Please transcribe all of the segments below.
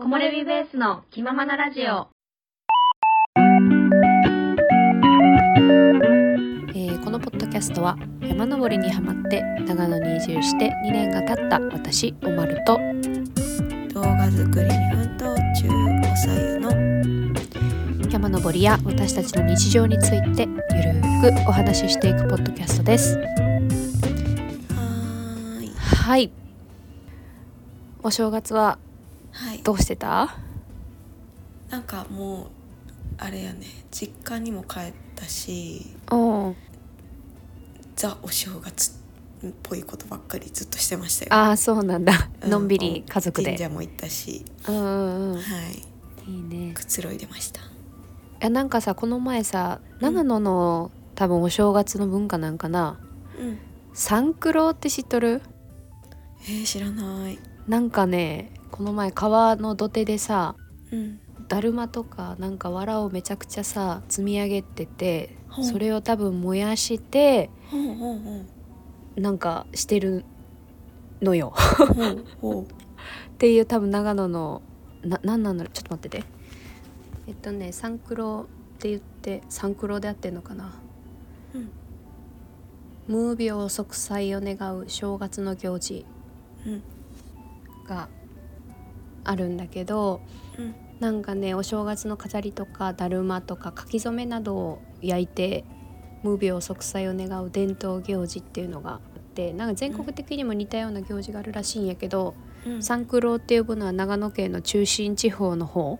木漏れ日ベースの気ままなラジオ。このポッドキャストは山登りにハマって長野に移住して2年が経った私おまると動画作りに奮闘中おさゆの山登りや私たちの日常についてゆるーくお話ししていくポッドキャストです。はい、お正月はどうしてた？はい、なんかもうあれやね、実家にも帰ったし、ザお正月っぽいことばっかりずっとしてましたよ。ああ、そうなんだ。のんびり家族で神社も行ったし、はい、いいね。くつろいでました。いや、なんかさ、この前さ、長野の、多分お正月の文化なんかな、サンクロって知っとる？知らない。なんかね、この前川の土手でさ、だるまとかなんか藁をめちゃくちゃさ積み上げてて、それを多分燃やして、なんかしてるのよ。っていう多分長野のなんなんだろう、ちょっと待ってて。サンクロって言って、サンクロであってんのかな。無病息災を願う正月の行事。があるんだけど、なんかね、お正月の飾りとかだるまとか書き初めなどを焼いて無病息災を願う伝統行事っていうのがあって、なんか全国的にも似たような行事があるらしいんやけど、サンクロっていうものは長野県の中心地方の方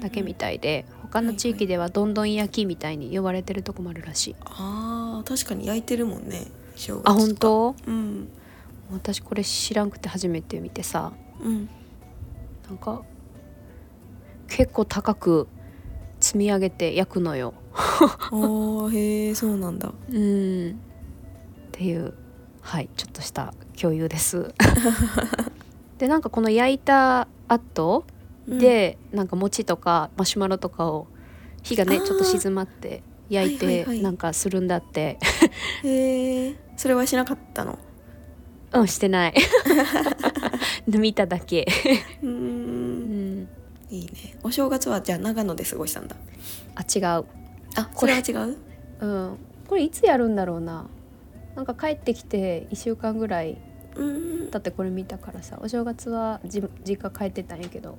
だけみたいで、他の地域ではどんどん焼きみたいに呼ばれてるとこもあるらしい。あー、確かに焼いてるもんね、正月とか。あ、本当？私これ知らんくて初めて見てさ、なんか結構高く積み上げて焼くのよ。へえ、そうなんだ。っていう、はい、ちょっとした共有です。で、なんかこの焼いた後で、なんか餅とかマシュマロとかを火がねちょっと静まって焼いてなんかするんだって。へえ、それはしなかったの？してない。見ただけ。いいね。お正月はじゃあ長野で過ごしたんだ。あ、違う。あ、これは違う？これいつやるんだろうな。なんか帰ってきて1週間ぐらい経ってこれ見たからさ、お正月は実家帰ってたんやけど。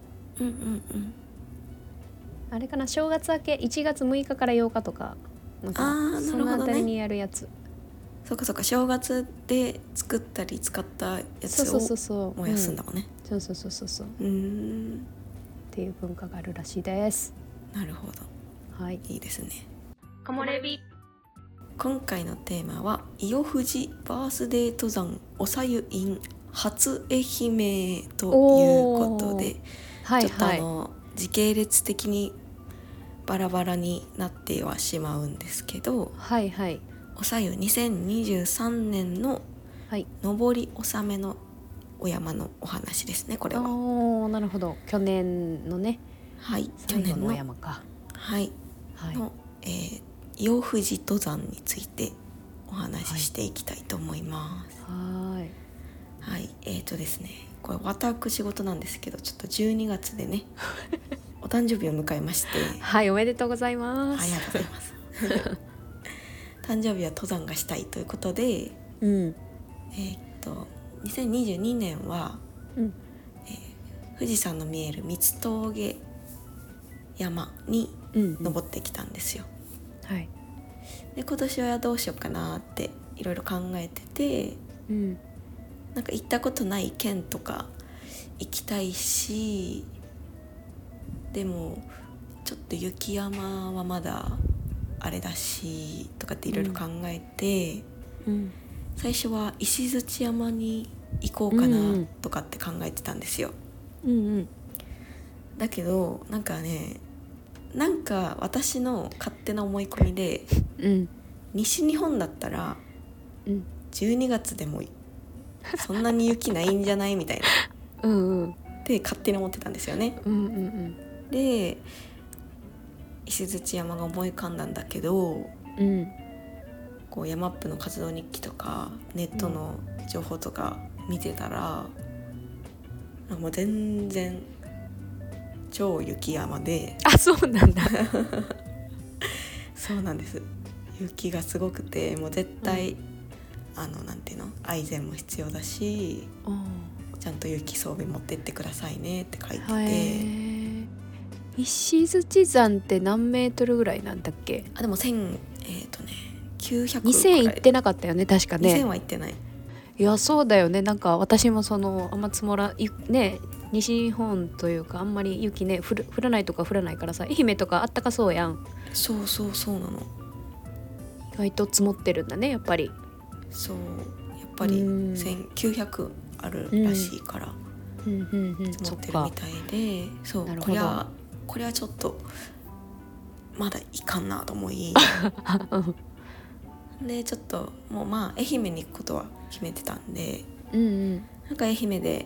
あれかな、正月明け1月6日から8日とか、なんかそのあたりにやるやつ。そうかそうか、正月で作ったり使ったやつを燃やすんだもんね。っていう文化があるらしいです。なるほど、はい、いいですね。木漏れ日。今回のテーマは伊予富士バースデー登山おさゆ in 初愛媛ということで、ちょっと時系列的にバラバラになってはしまうんですけど、おさゆ2023年の上り納めのお山のお話ですね、これは。なるほど、去年のね、最後のお山か。伊予富士登山についてお話ししていきたいと思います。ですね、これ私事なんですけど、ちょっと12月でねお誕生日を迎えまして。はい、おめでとうございます。ありがとうございます。誕生日は登山がしたいということで、2022年は、富士山の見える三ツ峠山に登ってきたんですよ。で、今年はどうしようかなっていろいろ考えてて、なんか行ったことない県とか行きたいし、でもちょっと雪山はまだあれだしとかっていろいろ考えて、最初は石鎚山に行こうかなとかって考えてたんですよ。だけどなんかね、なんか私の勝手な思い込みで、西日本だったら12月でもそんなに雪ないんじゃないみたいなって勝手に思ってたんですよね。で、石鎚山が思い浮かんだんだけど、こうヤマップの活動日記とかネットの情報とか見てたら、もう全然超雪山で、あ、そうなんだそうなんです、雪がすごくて、もう絶対、なんていうの、愛禅も必要だし、ちゃんと雪装備持ってってくださいねって書いてて。石鎚山って何メートルぐらいなんだっけ？あ、でも1000、900 2000行ってなかったよね確かね。2000は行ってない。いやそうだよね、なんか私もそのあんま積もらね、西日本というかあんまり雪ね降らないとか降らないからさ、愛媛とかあったかそうやん。そうそうそうなの、意外と積もってるんだねやっぱり。そう、やっぱり1900あるらしいから、積もってるみたいで、そう、これはちょっとまだいかんなと思いで、ちょっともうまあ愛媛に行くことは決めてたんで、なんか愛媛で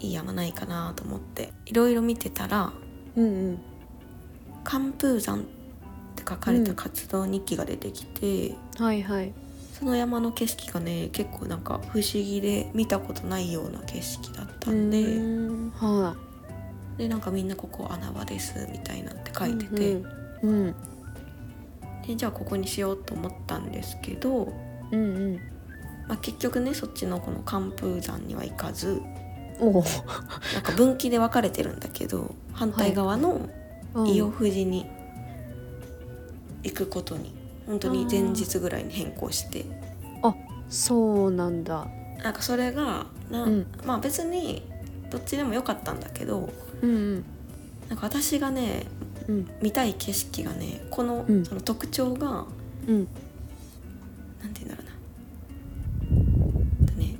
いい山ないかなと思っていろいろ見てたら、寒風山って書かれた活動日記が出てきて、その山の景色がね結構なんか不思議で見たことないような景色だったんで、でなんかみんなここ穴場ですみたいなって書いてて、でじゃあここにしようと思ったんですけど、結局ねそっちのこの寒風山には行かず、なんか分岐で分かれてるんだけど反対側の伊予富士に行くことに、本当に前日ぐらいに変更して。あ、そうなんだ。なんかそれがまあ別にどっちでもよかったんだけど、なんか私がね、見たい景色がね、この、その特徴が、なんていうんだろうな、ね、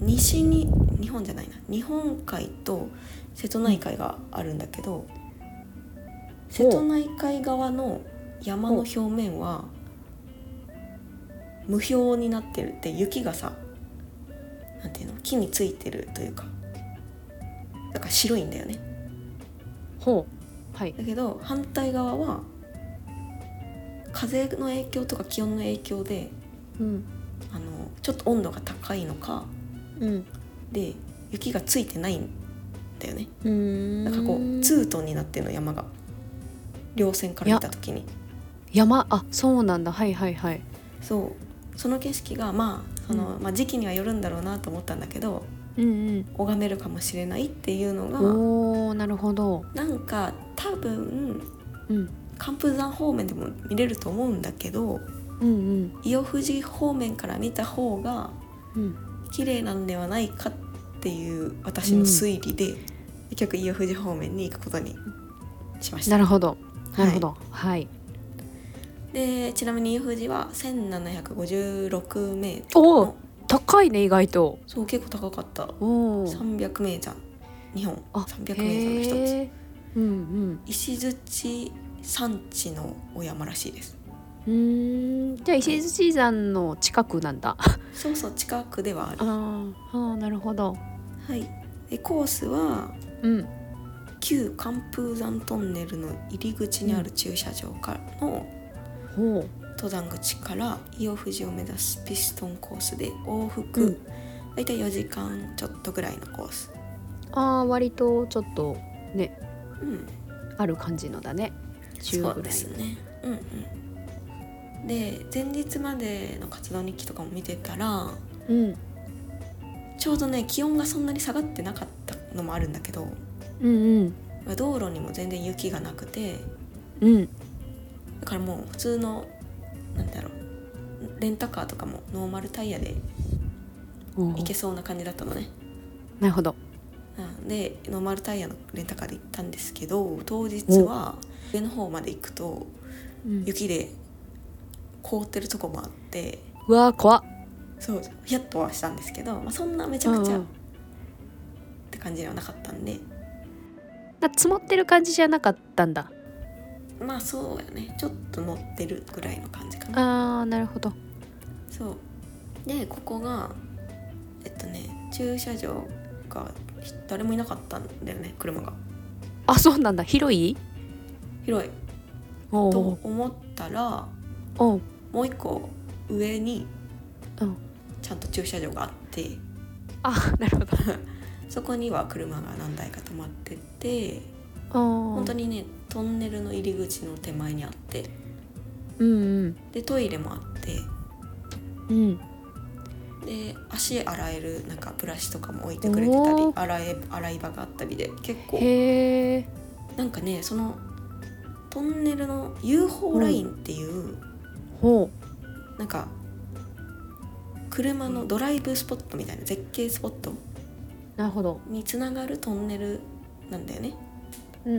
西に日本じゃないな、日本海と瀬戸内海があるんだけど、瀬戸内海側の山の表面は無氷になってるって、雪がさ、なんていうの、木についてるというか、だから白いんだよね。だけど反対側は風の影響とか気温の影響で、ちょっと温度が高いのか、で雪がついてないんだよね。だからこうツートンになってるの、山が稜線から見た時に山、あ、そうなんだ、そう、その景色が、まあ時期にはよるんだろうなと思ったんだけど、拝めるかもしれないっていうのが、なるほど。なんか多分、寒風山方面でも見れると思うんだけど、伊予富士方面から見た方が綺麗なんではないかっていう私の推理で、結局伊予富士方面に行くことにしました。なるほど、はい。でちなみに伊予富士は1756メートルの。高いね、意外と。そう、結構高かった。300名山、日本300名山の一つ、石鎚山地のお山らしいです。じゃあ石鎚山の近くなんだそうそう、近くではある。なるほど。でコースは、旧寒風山トンネルの入り口にある駐車場からの、登山口から伊予富士を目指すピストンコースで、往復だいたい4時間ちょっとぐらいのコース。割とちょっとね、ある感じのだね。そうですね、で前日までの活動日記とかも見てたら、ちょうどね気温がそんなに下がってなかったのもあるんだけど、道路にも全然雪がなくて、だからもう普通のなんだろう、レンタカーとかもノーマルタイヤで行けそうな感じだったのね。なるほど。でノーマルタイヤのレンタカーで行ったんですけど、当日は上の方まで行くと雪で凍ってるとこもあって、うわー怖っ。そう、ヒヤッとはしたんですけど、そんなめちゃくちゃって感じではなかったんで、積もってる感じじゃなかったんだ。まあそうやね、ちょっと乗ってるぐらいの感じかな。なるほど。そうでここが駐車場が誰もいなかったんだよね、車が。あ、そうなんだ。広いと思ったら、もう一個上にちゃんと駐車場があって、なるほどそこには車が何台か止まってて、本当にねトンネルの入り口の手前にあって、うんうん、でトイレもあって、うん、で足洗えるなんかブラシとかも置いてくれてたり、洗い場があったりで結構へなんかねそのトンネルの UFO ラインっていう、うん、ほうなんか車のドライブスポットみたいな絶景スポットにつながるトンネルなんだよね。うんう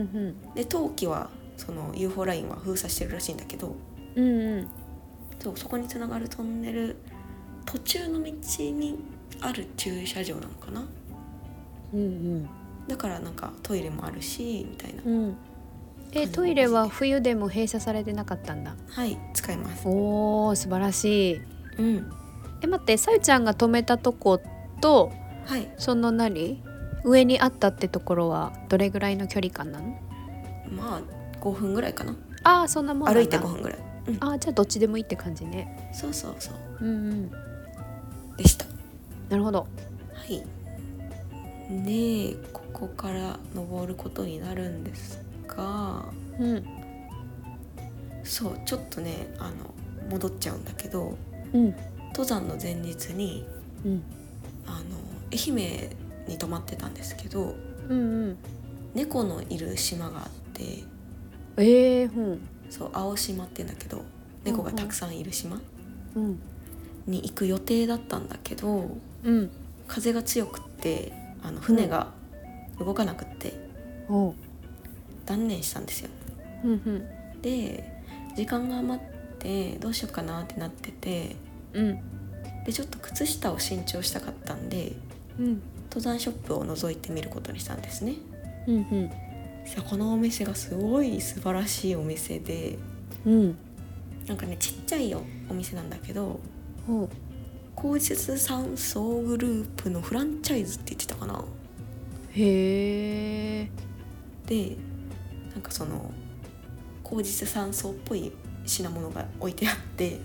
ん、で冬季はその UFO ラインは封鎖してるらしいんだけど、うんうん、そこにつながるトンネル途中の道にある駐車場なのかな、うんうん、だからなんかトイレもあるしみたいな、うん、トイレは冬でも閉鎖されてなかったんだ。はい使います。おー素晴らしい、うん、待って、さゆちゃんが止めたとこと、はい、その何上にあったってところはどれぐらいの距離感なの？まあ5分ぐらいかな。ああそんなもんなんだ。歩いて5分ぐらい、うん、ああじゃあどっちでもいいって感じね。そうそうそう、うんうん、でした。なるほど。はいでここから登ることになるんですが、うん、そうちょっとね戻っちゃうんだけど、うん、登山の前日に、うん、愛媛に泊まってたんですけど、うんうん、猫のいる島があって、うん、そう青島って言うんだけど猫がたくさんいる島、うん、に行く予定だったんだけど、うん、風が強くって船が動かなくって、うん、断念したんですよ、うんうん、で時間が余ってどうしようかなってなってて、うん、でちょっと靴下を新調したかったんで、うん登山ショップを覗いてみることにしたんですね、うんうん、このお店がすごい素晴らしいお店で、うん、なんかねちっちゃいお店なんだけど皇室山荘グループのフランチャイズって言ってたかな。へーでなんかその皇室山荘っぽい品物が置いてあって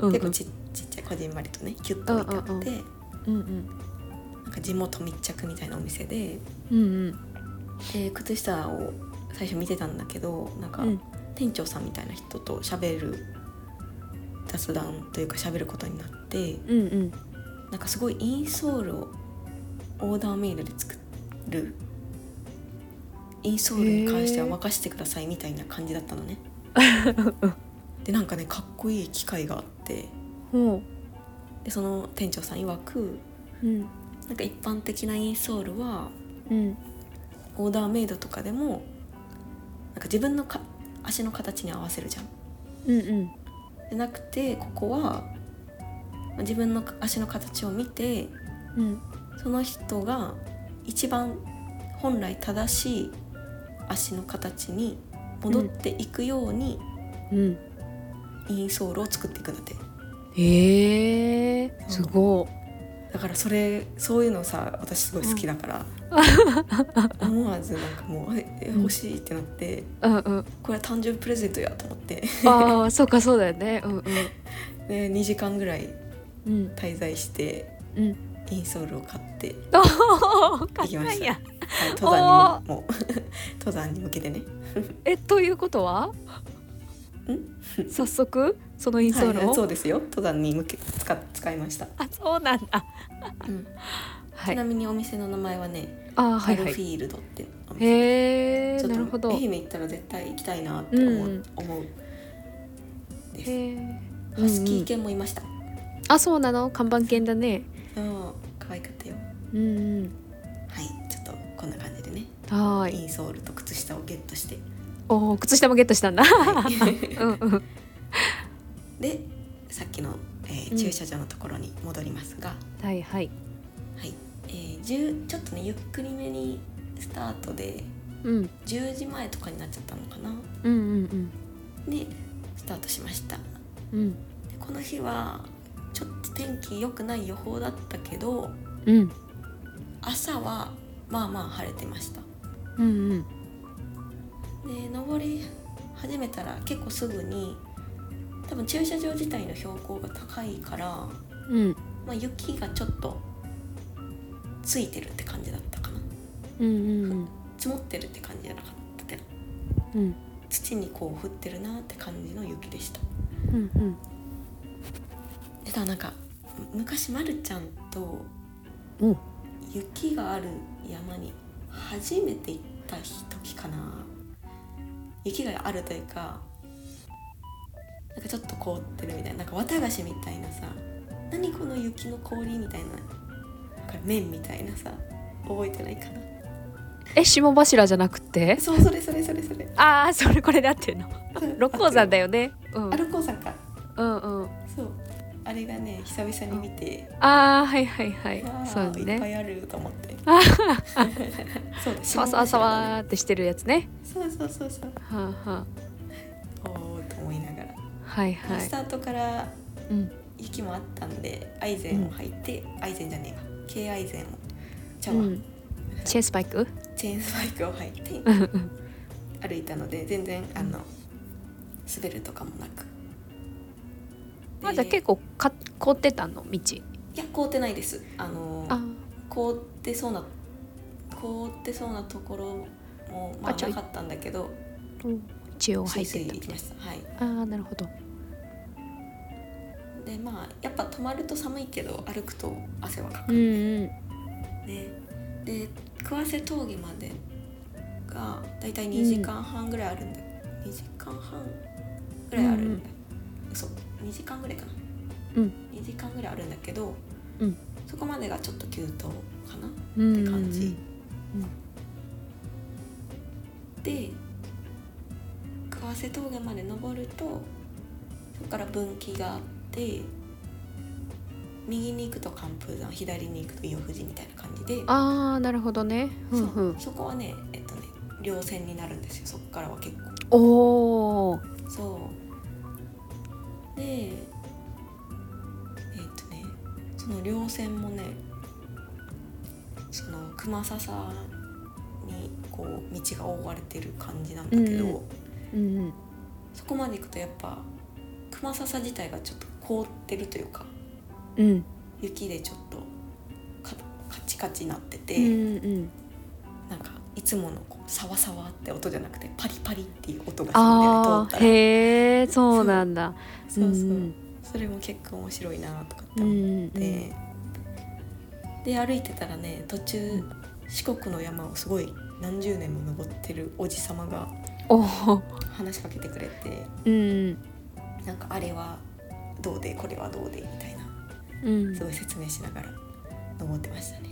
結構ちっちゃいこじんまりとねキュッと置いてあってうんうん、なんか地元密着みたいなお店 で、うんうん、で靴下を最初見てたんだけどなんか店長さんみたいな人と喋る雑談というか喋ることになって、うんうん、なんかすごいインソールをオーダーメイドで作るインソールに関しては任せてくださいみたいな感じだったのねでなんかねかっこいい機械があってでその店長さん曰く、うん、なんか一般的なインソールは、うん、オーダーメイドとかでもなんか自分の足の形に合わせるじゃん、うんうん、じゃなくてここは自分の足の形を見て、うん、その人が一番本来正しい足の形に戻っていくように、うんうん、インソールを作っていくんだって。すごい。だからそういうのさ私すごい好きだから、うん、思わずなんかもう欲しいってなって、うんうん、これは誕生日プレゼントやと思ってあそうかそうだよね、うんうん、で2時間ぐらい滞在して、うん、インソールを買って行きました、はい、登山に向けてねということは早速そのインソールを、はい、そうですよ登山に向け使いました。あそうなんだ、うんはい、ちなみにお店の名前はねアルフィールドってお店、はいはい、ちょっとなるほど愛媛行ったら絶対行きたいなって思うです。ハスキー犬もいました、うんうん、あそうなの看板犬だね。可愛かったよ、うんうん、はいちょっとこんな感じでねはいインソールと靴下をゲットして靴下もゲットしたんだ、はいうんうん、でさっきの、駐車場のところに戻りますが、うん、はいはい、はいちょっとねゆっくりめにスタートで、うん、10時前とかになっちゃったのかな、うんうんうん、でスタートしました、うん、でこの日はちょっと天気良くない予報だったけど、うん、朝はまあまあ晴れてました、うんうんで登り始めたら結構すぐに多分駐車場自体の標高が高いから、うんまあ、雪がちょっとついてるって感じだったかな、積もってるって感じじゃなかったけど、土にこう降ってるなって感じの雪でした。でただなんか昔まるちゃんと雪がある山に初めて行った時かな、雪があるというかなんかちょっと凍ってるみたいな、なんか綿菓子みたいなさ、何この雪の氷みたいな、なんか麺みたいなさ、覚えてないかな。霜柱じゃなくて？そう、それ。ああ、それこれだっていうの。六甲山だよね。あ、六甲山か。そう。あれがね、久々に見て。そうね。いっぱいあると思って。そうです。サワーってしてるやつね。そう。と思いながら。スタートから雪もあったんで、アイゼンを履いて、アイゼンじゃねえわ。軽アイゼンを。チェーンスパイクを履いて歩いたので、全然滑るとかもなく。まだ結構凍ってたの道？いや凍ってないです。凍ってそうなところもまあなかったんだけど、一応入っていきました。なるほど。でまあやっぱ止まると寒いけど歩くと汗はかくんで、桑瀬峠までがだいたい2時間半ぐらいあるんだ、2時間半ぐらいあるんだ、そう2時間ぐらいかな、2時間ぐらいあるんだけど、そこまでがちょっと急登かなって感じ、で桑瀬峠まで登るとそこから分岐があって、右に行くと寒風山、左に行くと伊予富士みたいな感じで、なるほどね、そこはね、稜線になるんですよ。そこからは結構そうで、その稜線もね、その熊笹にこう道が覆われてる感じなんだけど、そこまで行くとやっぱ熊笹自体がちょっと凍ってるというか、雪でちょっとカチカチなってて、なんかいつものこうサワサワって音じゃなくてパリパリっていう音がするんだよね、通ったら。へえ、そうなんだ。それも結構面白いなとかって思って、で歩いてたらね、途中四国の山をすごい何十年も登ってるおじ様が話しかけてくれて、なんかあれはどうでこれはどうでみたいな。すごい説明しながら登ってましたね。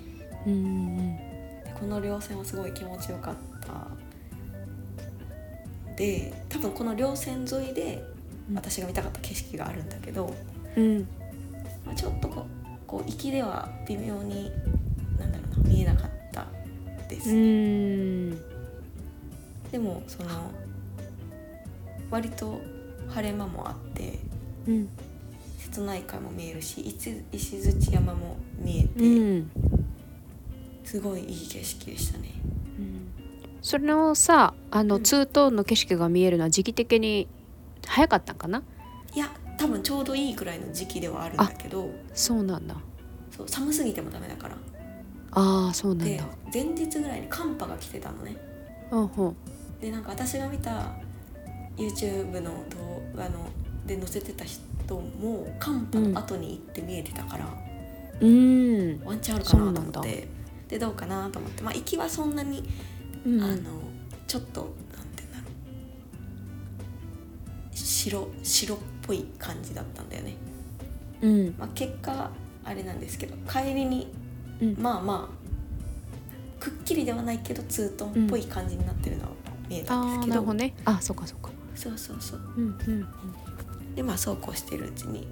でこの稜線はすごい気持ちよかった。で、多分この稜線沿いで私が見たかった景色があるんだけど、ちょっとこう行きでは微妙になんだろうな、見えなかったですね。でもその割と晴れ間もあって。瀬戸内海も見えるし、石鎚山も見えて、すごいいい景色でしたね。それをさ、2トーンの景色が見えるのは時期的に早かったんかな？いや、多分ちょうどいいくらいの時期ではあるんだけど、そうなんだ。そう、寒すぎてもダメだから。そうなんだ。で、前日ぐらいに寒波が来てたのね。で、なんか私が見た YouTube の動画ので載せてた人も寒波の後に行って見えてたから、ワンチャンあるかなと思って、でどうかなと思って、まあ行きはそんなに、ちょっとなんていうんだろう、白っぽい感じだったんだよね。まあ結果あれなんですけど、帰りに、まあくっきりではないけどツートンっぽい感じになってるのは見えたんですけど、なるほどね。そうか。そう。でまあそうこうしてるうちに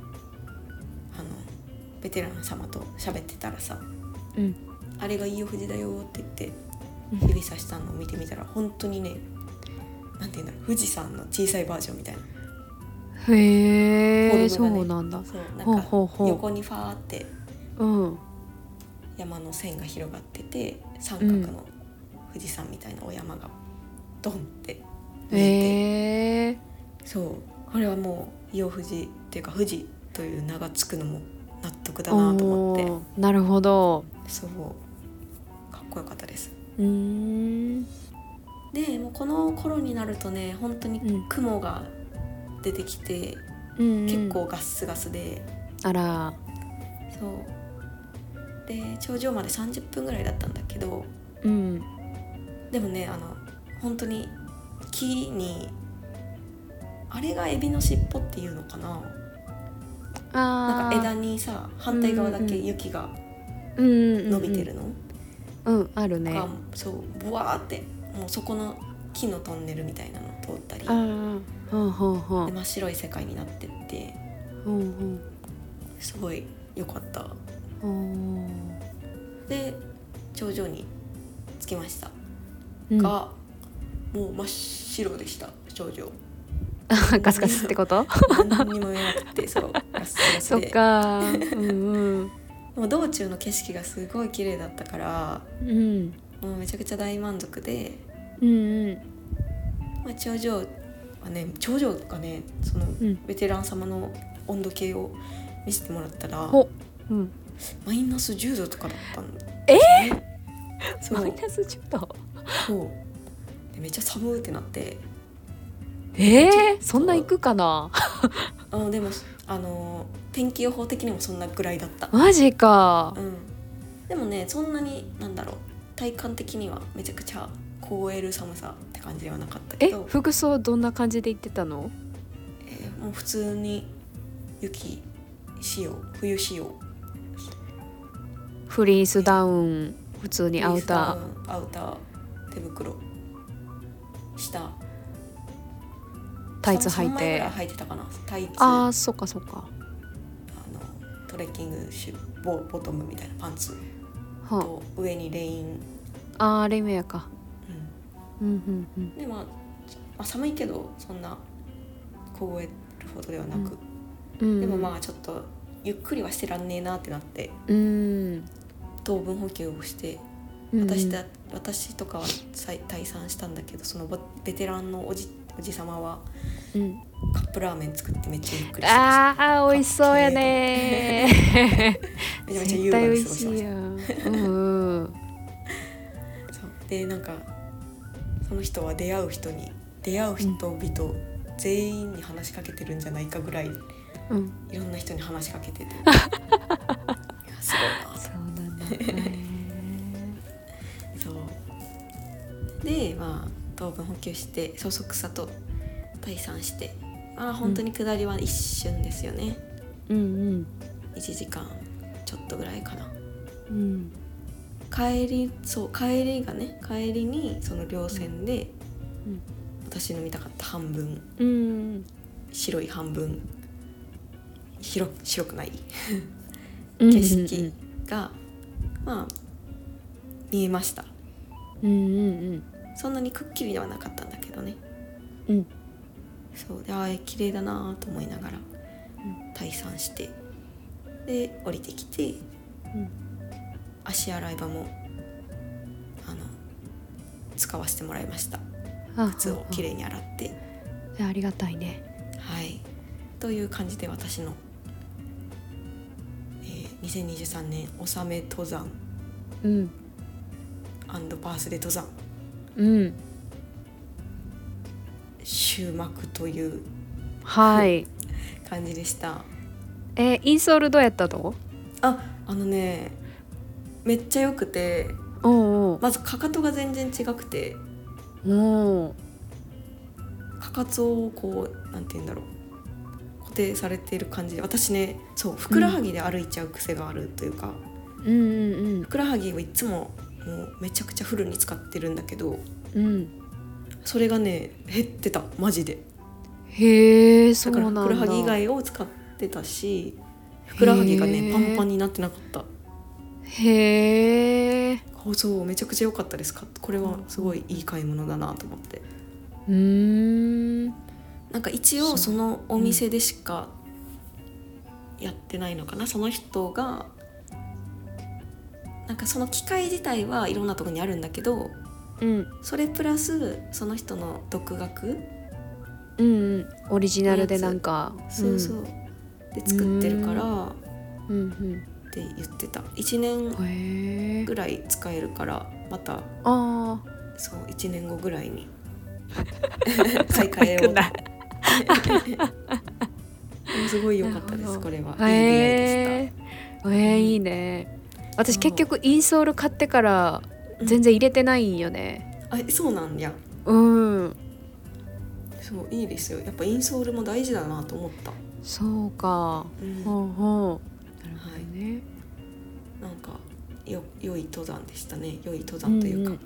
ベテラン様と喋ってたらさ、あれが伊予富士だよって言って指さしたのを見てみたら、本当にね、なんていうんだろう、富士山の小さいバージョンみたいな。へえ、そうなんだ。なんか横にファーって山の線が広がってて、三角の富士山みたいなお山がドンって見えて、これはもう伊予富士っていうか富士という名がつくのも納得だなと思って。なるほど。そうこよかったです。うーん。でもうこの頃になるとね本当に雲が出てきて、うんうんうん、結構ガスガスで、あらそうで頂上まで30分ぐらいだったんだけど、うん、でもね本当に木にあれがエビの尻尾っていうのかな、なんか枝にさ反対側だけ雪が伸びてるの、うん、うんうん、あるね。そうブワーってもうそこの木のトンネルみたいなの通ったり、ほうほうほうで真っ白い世界になってって、ほうほうすごい良かった。で頂上に着きましたが、うん、もう真っ白でした頂上。ガスガスってこと？何にも見えなくてそうガスガスで。そっか。うんうん、道中の景色がすごい綺麗だったから、うん、もうめちゃくちゃ大満足で、うんうんまあ、頂上がねそのベテラン様の温度計を見せてもらったら、うん、マイナス10度とかだったんですね。マイナス10度そうでめっちゃ寒ってなってそんな行くかなでも天気予報的にもそんなぐらいだった。マジか、うん、でもねそんなになんだろう体感的にはめちゃくちゃ凍える寒さって感じではなかったけど。服装どんな感じで行ってたの？もう普通に雪仕様、冬仕様、フリースダウン、普通にアウター、手袋、下、タイツ履いて、3枚ぐらい履いてたかな。タイツ、そっかそっか。トレッキングシュー、ボトムみたいなパンツと上にレイン。レインウェアか。うんうんうん、でまあ寒いけどそんな凍えるほどではなく、うんうん、でもまあちょっとゆっくりはしてらんねえなってなって、うん、糖分補給をして私とかは退散したんだけど、そのベテランのおじ様は、うん、カップラーメン作ってめっちゃゆっくりしてました。美味しそうやねめちゃめちゃ優雅に過ごしましたうんそうでなんかその人は出会う人々全員に話しかけてるんじゃないかぐらい、うん、いろんな人に話しかけてていやすごいなそうだねそうでまあ糖分補給してそそくさと退散して、本当に下りは一瞬ですよね、うんうん、1時間ちょっとぐらいかな、うん帰りにその稜線で、うん、私の見たかった半分、うん、白い半分白くない景色が、うんうんうん、まあ見えました、うんうんうん、そんなにくっきりではなかったんだけどね、うん、そうで綺麗だなと思いながら退散してで降りてきて、うん足洗い場も使わせてもらいました。靴をきれいに洗ってありがたいね。はいという感じで私の、2023年納め登山、うん、&バースデー登山、うん、終幕という、はい、感じでした。インソールどうやったの？ねめっちゃ良くて、おうおうまずかかとが全然違くて、おうかかとをこうなんて言うんだろう固定されている感じで、私ねそうふくらはぎで歩いちゃう癖があるというか、うんうんうん、ふくらはぎをいつも、 もうめちゃくちゃフルに使ってるんだけど、うん、それがね減ってたマジで。へえそうなんだ。だからふくらはぎ以外を使ってたしふくらはぎがねパンパンになってなかった。へえ。そうめちゃくちゃ良かったです。これはすごいいい買い物だなと思って。なんか一応そのお店でしかやってないのかな、その人がなんかその機械自体はいろんなとこにあるんだけど、うん、それプラスその人の独学、うんうん、オリジナルでなんかそうそう、うん、で作ってるからうんうんって言ってた。1年ぐらい使えるからまたそう1年後ぐらいに買い替えをすごい良かったです。これは、いい出会いでした。いいね。私結局インソール買ってから全然入れてないんよね、うん、あ、そうなんや。うんそういいですよ。やっぱインソールも大事だなと思った。そうか、うん、ほうほうなるほどね、はい、なんか良い登山でしたね。良い登山というか、うん、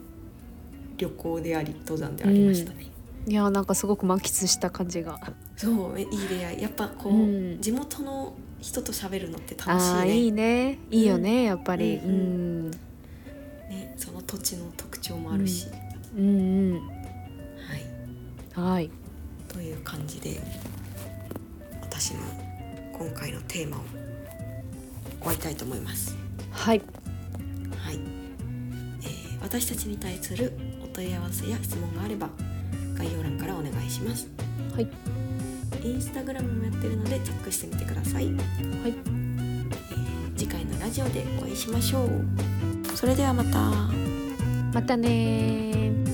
旅行であり登山でありましたね、うん、いやなんかすごく満喫した感じが。そういい出会い。やっぱこう、うん、地元の人と喋るのって楽しいね。あいいねいいよね、うん、やっぱり、うんうんね、その土地の特徴もあるし、うんうんうん、はい、はい、という感じで私の今回のテーマを終わりたいと思います。はい、はい私たちに対するお問い合わせや質問があれば概要欄からお願いします。はいインスタグラムもやってるのでチェックしてみてください。はい次回のラジオでお会いしましょう。それではまたね。